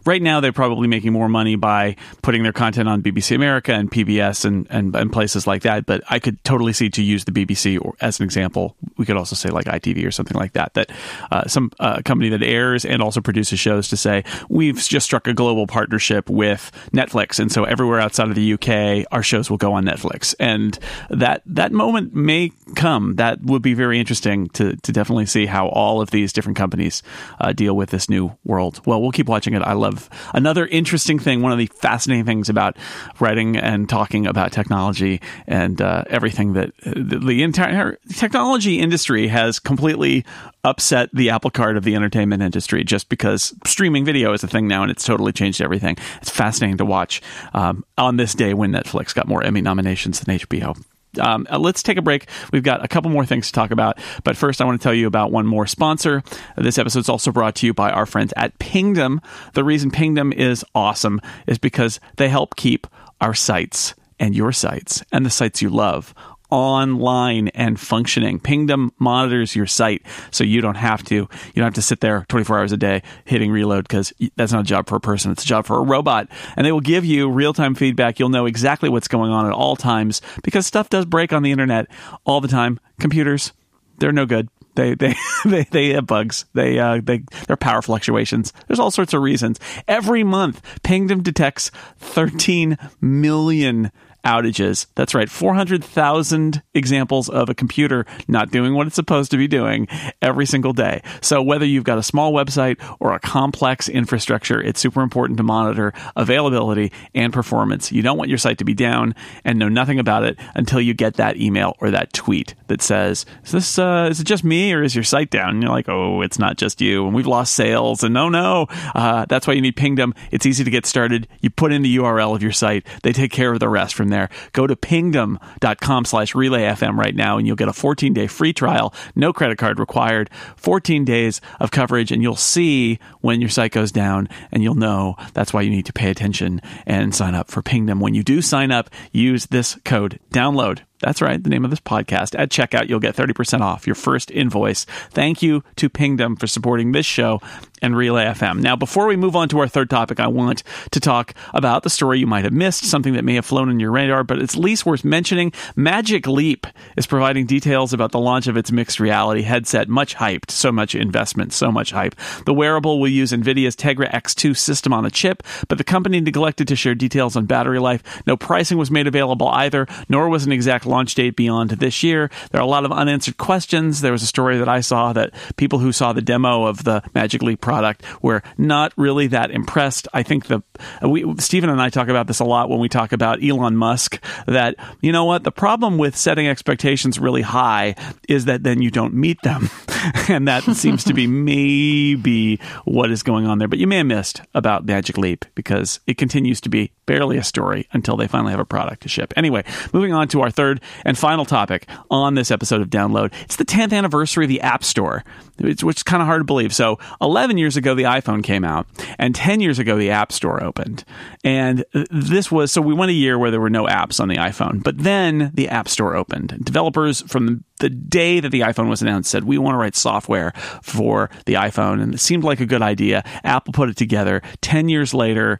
right now they're probably making more money by putting their content on BBC America and PBS and places like that. But I could totally see, to use the BBC as an example, we could also say like ITV or something like that some company that airs and also produces shows, to say, we've just struck a global partnership with Netflix, and so everywhere outside of the UK, our shows will go on Netflix. And that moment may come. That would be very interesting to definitely see how all of these different companies deal with this new world. Well, we'll keep watching it. I love another interesting thing. One of the fascinating things about writing and talking about technology and everything, that the entire technology industry has completely upset the apple cart of the entertainment industry, just because streaming video is a thing now and it's totally changed everything. It's fascinating to watch on this day when Netflix got more Emmy nominations than HBO. Let's take a break. We've got a couple more things to talk about, but first I want to tell you about one more sponsor. This episode is also brought to you by our friends at Pingdom. The reason Pingdom is awesome is because they help keep our sites and your sites and the sites you love online and functioning. Pingdom monitors your site, so you don't have to sit there 24 hours a day hitting reload, because that's not a job for a person, it's a job for a robot. And they will give you real-time feedback. You'll know exactly what's going on at all times, because stuff does break on the internet all the time. Computers, they're no good. They have bugs. Their power fluctuations. There's all sorts of reasons. Every month, Pingdom detects 13 million outages. That's right, 400,000 examples of a computer not doing what it's supposed to be doing every single day. So whether you've got a small website or a complex infrastructure, it's super important to monitor availability and performance. You don't want your site to be down and know nothing about it until you get that email or that tweet that says, is it just me or is your site down? And you're like, oh, it's not just you, and we've lost sales, and no, that's why you need Pingdom. It's easy to get started. You put in the URL of your site, they take care of the rest from there. Go to pingdom.com/relayfm right now, and you'll get a 14-day free trial, no credit card required, 14 days of coverage, and you'll see when your site goes down, and you'll know. That's why you need to pay attention and sign up for Pingdom. When you do sign up, use this code DOWNLOAD. That's right, the name of this podcast. At checkout, you'll get 30% off your first invoice. Thank you to Pingdom for supporting this show and Relay FM. Now, before we move on to our third topic, I want to talk about the story you might have missed, something that may have flown on your radar, but it's at least worth mentioning. Magic Leap is providing details about the launch of its mixed reality headset. Much hyped, so much investment, so much hype. The wearable will use NVIDIA's Tegra X2 system on a chip, but the company neglected to share details on battery life. No pricing was made available either, nor was an exact launch date beyond this year. There are a lot of unanswered questions. There was a story that I saw that people who saw the demo of the Magic Leap product were not really that impressed. I think Stephen and I talk about this a lot when we talk about Elon Musk, that, you know what, the problem with setting expectations really high is that then you don't meet them. And that seems to be maybe what is going on there. But you may have missed about Magic Leap, because it continues to be barely a story until they finally have a product to ship. Anyway, moving on to our third and final topic on this episode of Download. It's the 10th anniversary of the App Store. which is kind of hard to believe. So 11 years ago, the iPhone came out, and 10 years ago, the App Store opened. And this was, so we went a year where there were no apps on the iPhone, but then the App Store opened. Developers from the day that the iPhone was announced said, we want to write software for the iPhone, and it seemed like a good idea. Apple put it together. 10 years later,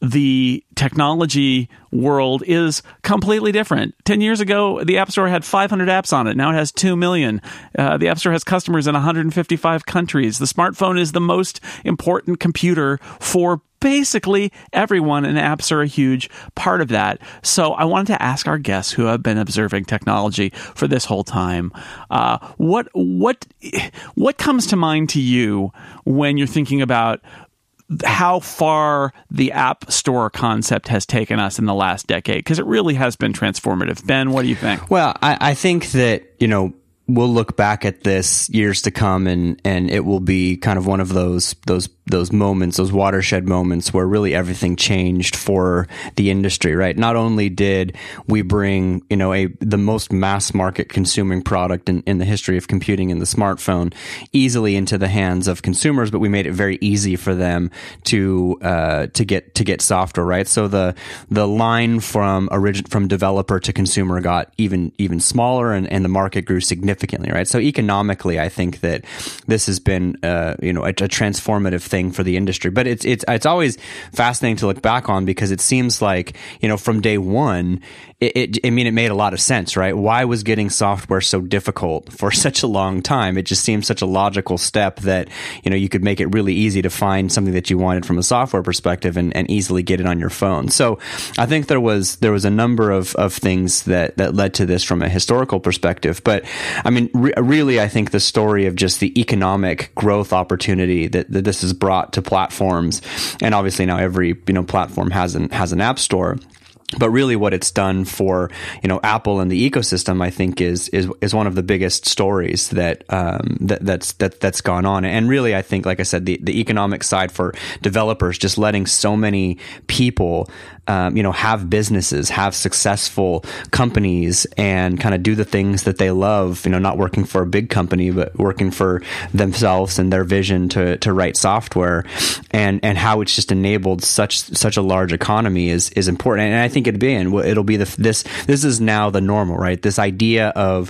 the technology world is completely different. 10 years ago, the App Store had 500 apps on it. Now it has 2 million. The App Store has customers in 155 countries. The smartphone is the most important computer for basically everyone, and apps are a huge part of that. So I wanted to ask our guests who have been observing technology for this whole time, what comes to mind to you when you're thinking about how far the App Store concept has taken us in the last decade? Because it really has been transformative. Ben, what do you think? Well, I think that, you know, we'll look back at this years to come, and it will be kind of one of those moments, those watershed moments where really everything changed for the industry, right? Not only did we bring, you know, the most mass market consuming product in the history of computing in the smartphone easily into the hands of consumers, but we made it very easy for them to get software, right? So the line from developer to consumer got even smaller, and the market grew significantly, right? So economically, I think that this has been, a transformative thing for the industry. But it's always fascinating to look back on, because it seems like, you know, from day one, it made a lot of sense, right? Why was getting software so difficult for such a long time? It just seems such a logical step that, you know, you could make it really easy to find something that you wanted from a software perspective and easily get it on your phone. So I think there was a number of things that led to this from a historical perspective. But I mean, really, I think the story of just the economic growth opportunity that this has brought to platforms, and obviously now every, you know, platform has an app store. But really what it's done for, you know, Apple and the ecosystem, I think is one of the biggest stories that's gone on. And really, I think, like I said, the economic side for developers, just letting so many people, have businesses, have successful companies, and kind of do the things that they love, you know, not working for a big company, but working for themselves and their vision to write software, and how it's just enabled such a large economy is important. And I think it'll be this is now the normal, right? This idea of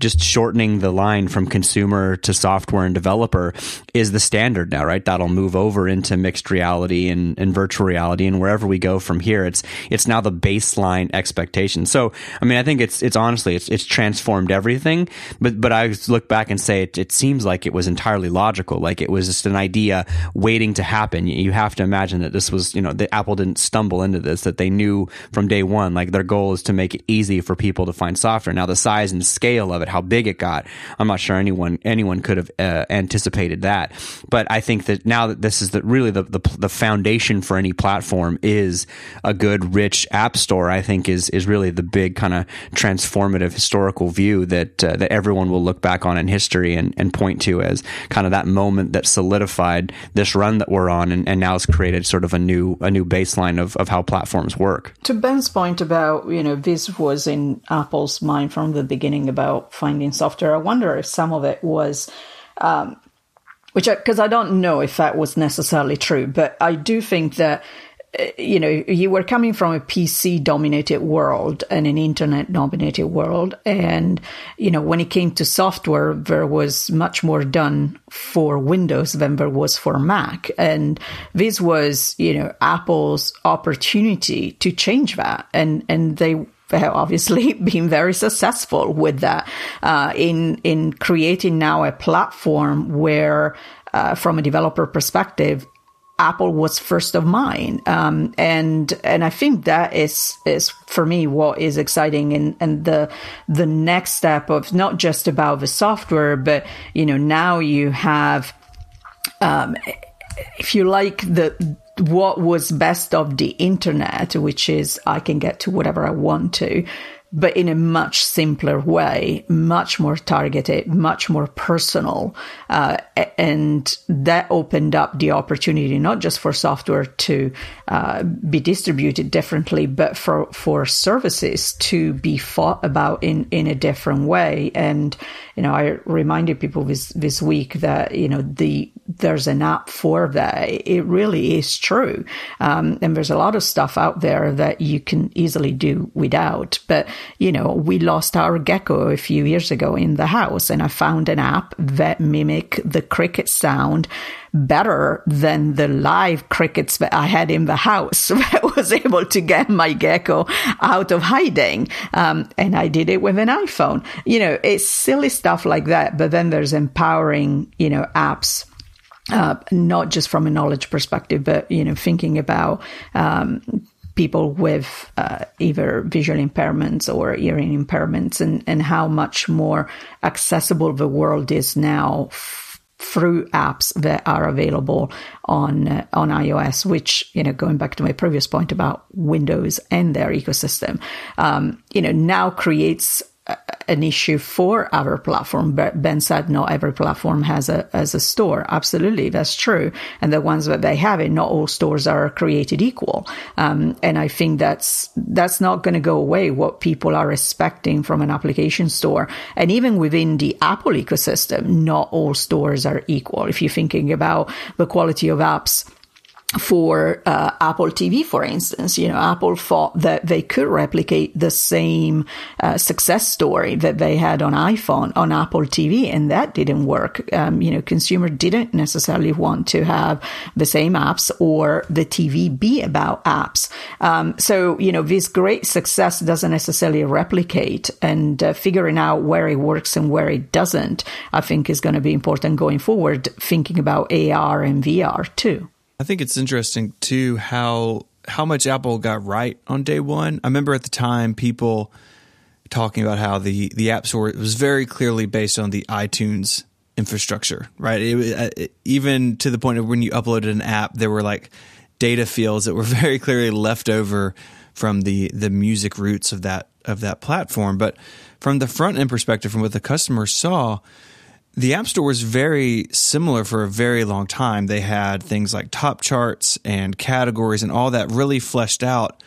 just shortening the line from consumer to software and developer is the standard now, right? That'll move over into mixed reality and virtual reality, and wherever we go from here, it's now the baseline expectation. So, I mean, I think it's honestly transformed everything. But I look back and say it seems like it was entirely logical, like it was just an idea waiting to happen. You have to imagine that this was, you know, that Apple didn't stumble into this; that they knew from day one, like their goal is to make it easy for people to find software. Now, the size and scale of it, how big it got, I'm not sure anyone could have anticipated that. But I think that now that this is really the foundation for any platform is a good, rich app store, I think is really the big kind of transformative historical view that everyone will look back on in history and point to as kind of that moment that solidified this run that we're on, and now has created sort of a new baseline of how platforms work. To Ben's point about, you know, this was in Apple's mind from the beginning about finding software. I wonder if some of it was, because I don't know if that was necessarily true, but I do think that, you know, you were coming from a PC-dominated world and an internet-dominated world. And, you know, when it came to software, there was much more done for Windows than there was for Mac. And this was, you know, Apple's opportunity to change that. And they have obviously been very successful with that in creating now a platform where, from a developer perspective, Apple was first of mind. And I think that is for me what is exciting, and the next step of not just about the software, but, you know, now you have, if you like, what was best of the internet, which is I can get to whatever I want to, but in a much simpler way, much more targeted, much more personal, And that opened up the opportunity, not just for software to be distributed differently, but for services to be thought about in a different way. And, you know, I reminded people this week that, you know, there's an app for that. It really is true. And there's a lot of stuff out there that you can easily do without. But, you know, we lost our gecko a few years ago in the house, and I found an app that mimic the cricket sound better than the live crickets that I had in the house. I was able to get my gecko out of hiding. And I did it with an iPhone. You know, it's silly stuff like that. But then there's empowering, you know, apps, not just from a knowledge perspective, but, you know, thinking about people with either visual impairments or hearing impairments, and how much more accessible the world is now through apps that are available on iOS, which, you know, going back to my previous point about Windows and their ecosystem, you know, now creates an issue for our platform. But Ben said not every platform has a store. Absolutely, that's true. And the ones that they have, not all stores are created equal. And I think that's not going to go away, what people are expecting from an application store. And even within the Apple ecosystem, not all stores are equal. If you're thinking about the quality of apps for Apple TV, for instance, you know, Apple thought that they could replicate the same success story that they had on iPhone on Apple TV, and that didn't work. You know, consumer didn't necessarily want to have the same apps or the TV be about apps. So, you know, this great success doesn't necessarily replicate, and figuring out where it works and where it doesn't, I think, is going to be important going forward, thinking about AR and VR too. I think it's interesting, too, how much Apple got right on day one. I remember at the time people talking about how the App Store was very clearly based on the iTunes infrastructure, right? It, even to the point of when you uploaded an app, there were like data fields that were very clearly left over from the music roots of that platform. But from the front end perspective, from what the customer saw, the App Store was very similar for a very long time. They had things like top charts and categories and all that really fleshed out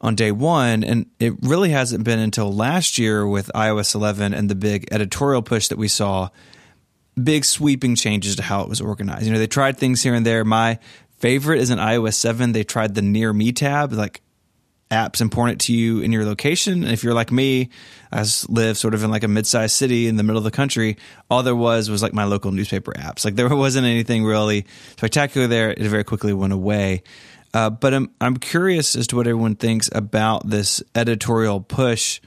on day one. And it really hasn't been until last year with iOS 11 and the big editorial push that we saw, big sweeping changes to how it was organized. You know, they tried things here and there. My favorite is in iOS 7. They tried the Near Me tab, like apps important to you in your location. And if you're like me, I live sort of in like a mid-sized city in the middle of the country. All there was like my local newspaper apps. Like there wasn't anything really spectacular there. It very quickly went away. But I'm curious as to what everyone thinks about this editorial push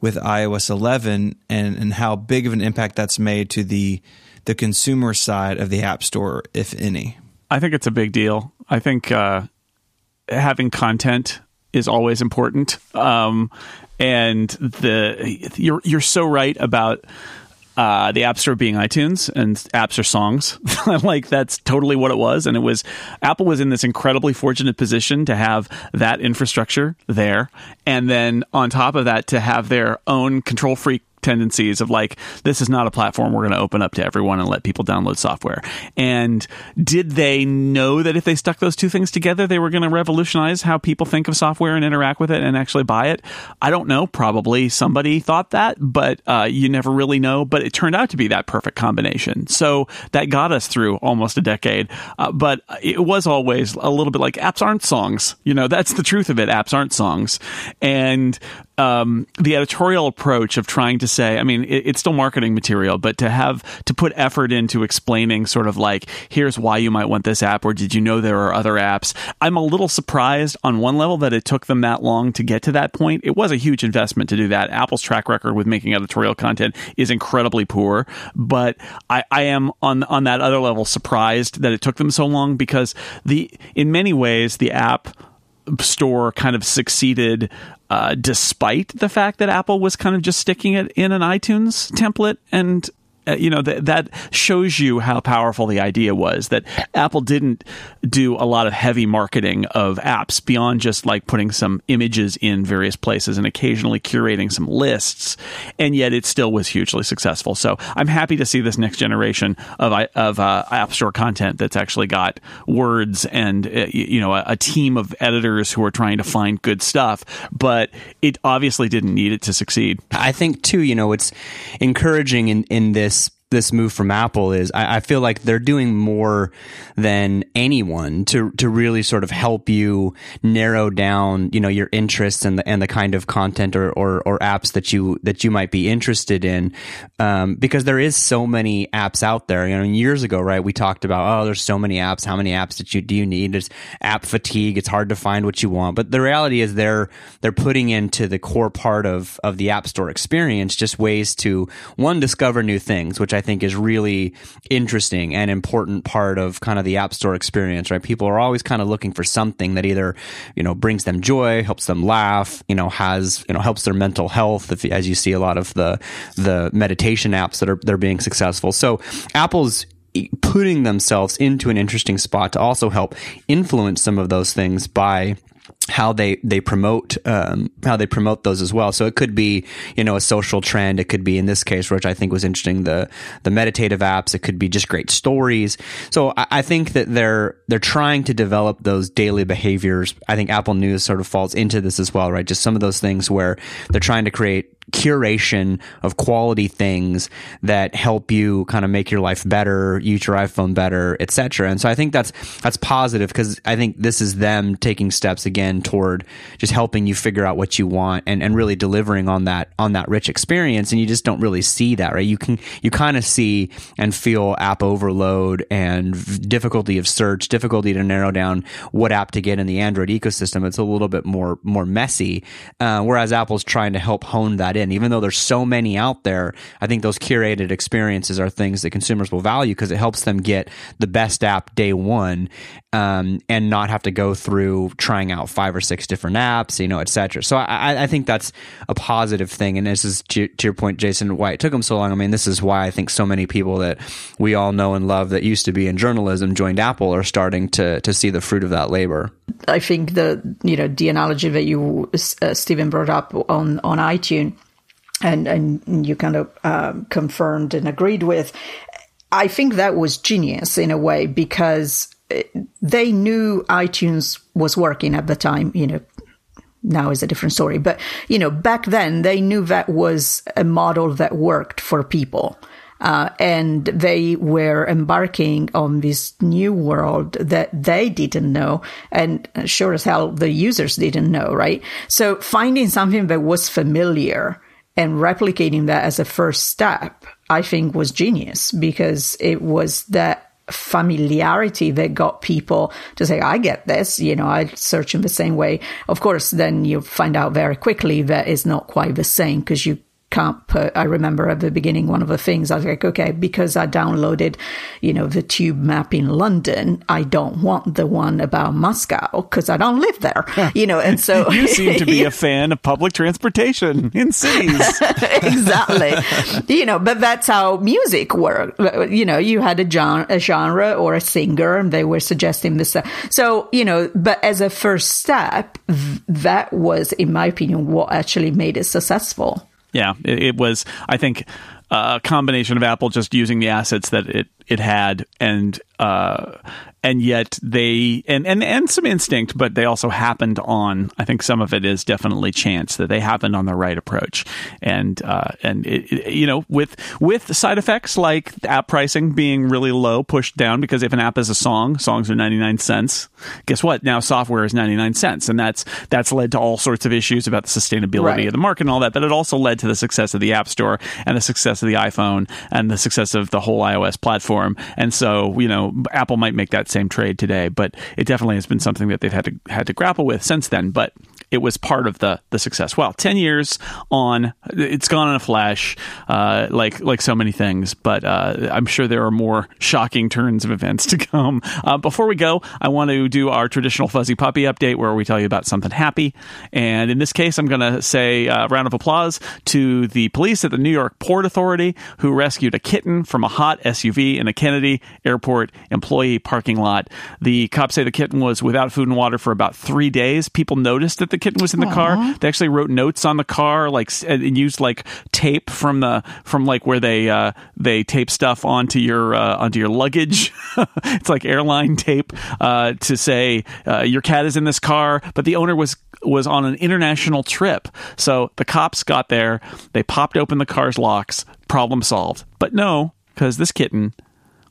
with iOS 11 and how big of an impact that's made to the consumer side of the App Store, if any. I think it's a big deal. I think having content is always important, and you're so right about the App Store being iTunes and apps are songs. Like that's totally what it was, and it was Apple was in this incredibly fortunate position to have that infrastructure there, and then on top of that to have their own control freak tendencies of like, this is not a platform we're going to open up to everyone and let people download software. And did they know that if they stuck those two things together, they were going to revolutionize how people think of software and interact with it and actually buy it? I don't know. Probably somebody thought that, but you never really know. But it turned out to be that perfect combination. So that got us through almost a decade. But it was always a little bit like apps aren't songs. You know, that's the truth of it. Apps aren't songs. And the editorial approach of trying to say, I mean, it's still marketing material, but to put effort into explaining sort of like, here's why you might want this app, or did you know there are other apps? I'm a little surprised on one level that it took them that long to get to that point. It was a huge investment to do that. Apple's track record with making editorial content is incredibly poor, but I am on that other level surprised that it took them so long, because in many ways, the App Store kind of succeeded despite the fact that Apple was kind of just sticking it in an iTunes template and that shows you how powerful the idea was, that Apple didn't do a lot of heavy marketing of apps beyond just like putting some images in various places and occasionally curating some lists, and yet it still was hugely successful. So I'm happy to see this next generation of App Store content that's actually got words and a team of editors who are trying to find good stuff, but it obviously didn't need it to succeed. I think too, it's encouraging in this move from Apple is I feel like they're doing more than anyone to really sort of help you narrow down, your interests and the kind of content or apps that you might be interested in. Because there is so many apps out there. Years ago, right, we talked about, there's so many apps. How many apps do you need? There's app fatigue. It's hard to find what you want. But the reality is they're putting into the core part of the App Store experience just ways to, one, discover new things, which I think is really interesting and important part of kind of the App Store experience, right? People are always kind of looking for something that either, brings them joy, helps them laugh, helps their mental health, as you see a lot of the meditation apps that are being successful. So Apple's putting themselves into an interesting spot to also help influence some of those things by how they promote those as well. So it could be a social trend. It could be, in this case, which I think was interesting, the meditative apps. It could be just great stories. So I think that they're trying to develop those daily behaviors. I think Apple News sort of falls into this as well, right? Just some of those things where they're trying to create curation of quality things that help you kind of make your life better, use your iPhone better, etc. And so I think that's positive, because I think this is them taking steps again toward just helping you figure out what you want and really delivering on that rich experience. And you just don't really see that, right? You kind of see and feel app overload and difficulty of search, difficulty to narrow down what app to get in the Android ecosystem. It's a little bit more messy, whereas Apple's trying to help hone that in. Even though there's so many out there, I think those curated experiences are things that consumers will value, because it helps them get the best app day one, and not have to go through trying out 5 or 6 different apps, et cetera. So I think that's a positive thing. And this is, to your point, Jason, why it took them so long. I mean, this is why I think so many people that we all know and love that used to be in journalism joined Apple are starting to see the fruit of that labor. I think the analogy that you, Stephen, brought up on iTunes, and you kind of confirmed and agreed with, I think that was genius in a way, because they knew iTunes was working at the time. Now is a different story. But, back then they knew that was a model that worked for people. And they were embarking on this new world that they didn't know, and sure as hell the users didn't know, right? So finding something that was familiar and replicating that as a first step, I think, was genius, because it was that familiarity that got people to say, I get this, I search in the same way. Of course, then you find out very quickly that it's not quite the same, because you can't put, I remember at the beginning, one of the things I was like, okay, because I downloaded, the tube map in London, I don't want the one about Moscow because I don't live there, and so. You seem to be a fan of public transportation in cities. Exactly. But that's how music worked. You had a genre or a singer, and they were suggesting this. So, but as a first step, that was, in my opinion, what actually made it successful. Yeah, it was, I think, a combination of Apple just using the assets that it had, and yet they, and some instinct, but they also happened on, I think some of it is definitely chance, that they happened on the right approach. And it, with side effects like app pricing being really low, pushed down, because if an app is a song, songs are 99 cents. Guess what? Now software is 99 cents. And that's led to all sorts of issues about the sustainability right. of the market and all that. But it also led to the success of the App Store and the success of the iPhone and the success of the whole iOS platform. And so, Apple might make that same trade today, but it definitely has been something that they've had to grapple with since then. But it was part of the success. Wow, 10 years on, it's gone in a flash, like so many things, but I'm sure there are more shocking turns of events to come. Before we go, I want to do our traditional Fuzzy Puppy update where we tell you about something happy. And in this case, I'm going to say a round of applause to the police at the New York Port Authority who rescued a kitten from a hot SUV in a Kennedy Airport employee parking lot. The cops say the kitten was without food and water for about 3 days. People noticed that the kitten was in the car. They actually wrote notes on the car, like, and used like tape from where they tape stuff onto your luggage. It's like airline tape to say your cat is in this car, but the owner was on an international trip. So the cops got there, they popped open the car's locks, problem solved. But no, because this kitten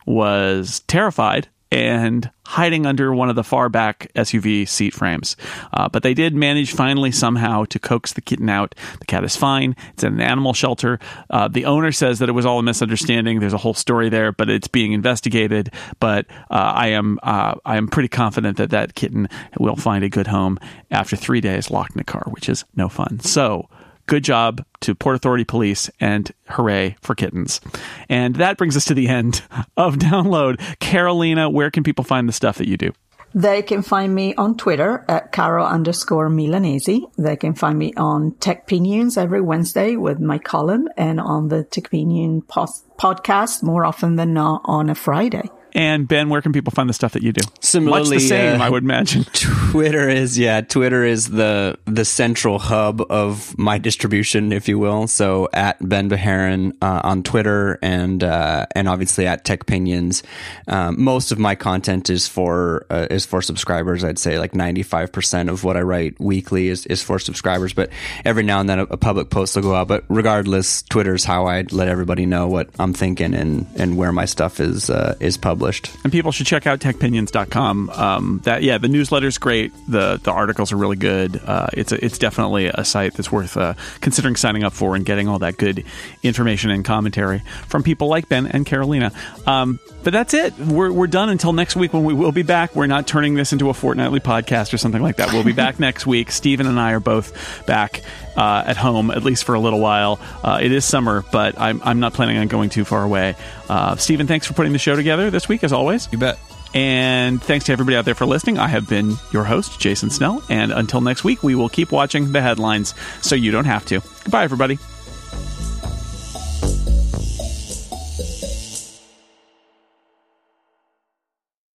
was terrified and hiding under one of the far back SUV seat frames. But they did manage finally somehow to coax the kitten out. The cat is fine. It's in an animal shelter. The owner says that it was all a misunderstanding. There's a whole story there, but it's being investigated. But I am pretty confident that that kitten will find a good home after 3 days locked in a car, which is no fun. So good job to Port Authority Police, and hooray for kittens. And that brings us to the end of Download. Carolina, where can people find the stuff that you do? They can find me on Twitter at Caro_Milanesi. They can find me on TechPinions every Wednesday with my column, and on the TechPinion podcast more often than not on a Friday. And Ben, where can people find the stuff that you do? Similarly, much the same, I would imagine. Twitter is the central hub of my distribution, if you will. So at Ben Bajarin on Twitter, and obviously at TechPinions. Most of my content is for subscribers. I'd say like 95% of what I write weekly is for subscribers. But every now and then a public post will go out. But regardless, Twitter's how I let everybody know what I'm thinking and where my stuff is published. And people should check out techpinions.com. The newsletter's great. The articles are really good. It's definitely a site that's worth considering signing up for and getting all that good information and commentary from people like Ben and Carolina. But that's it. We're done until next week when we will be back. We're not turning this into a fortnightly podcast or something like that. We'll be back next week. Stephen and I are both back at home, at least for a little while. It is summer, but I'm not planning on going too far away. Stephen, thanks for putting the show together this week, as always. You bet. And thanks to everybody out there for listening. I have been your host, Jason Snell. And until next week, we will keep watching the headlines so you don't have to. Goodbye, everybody.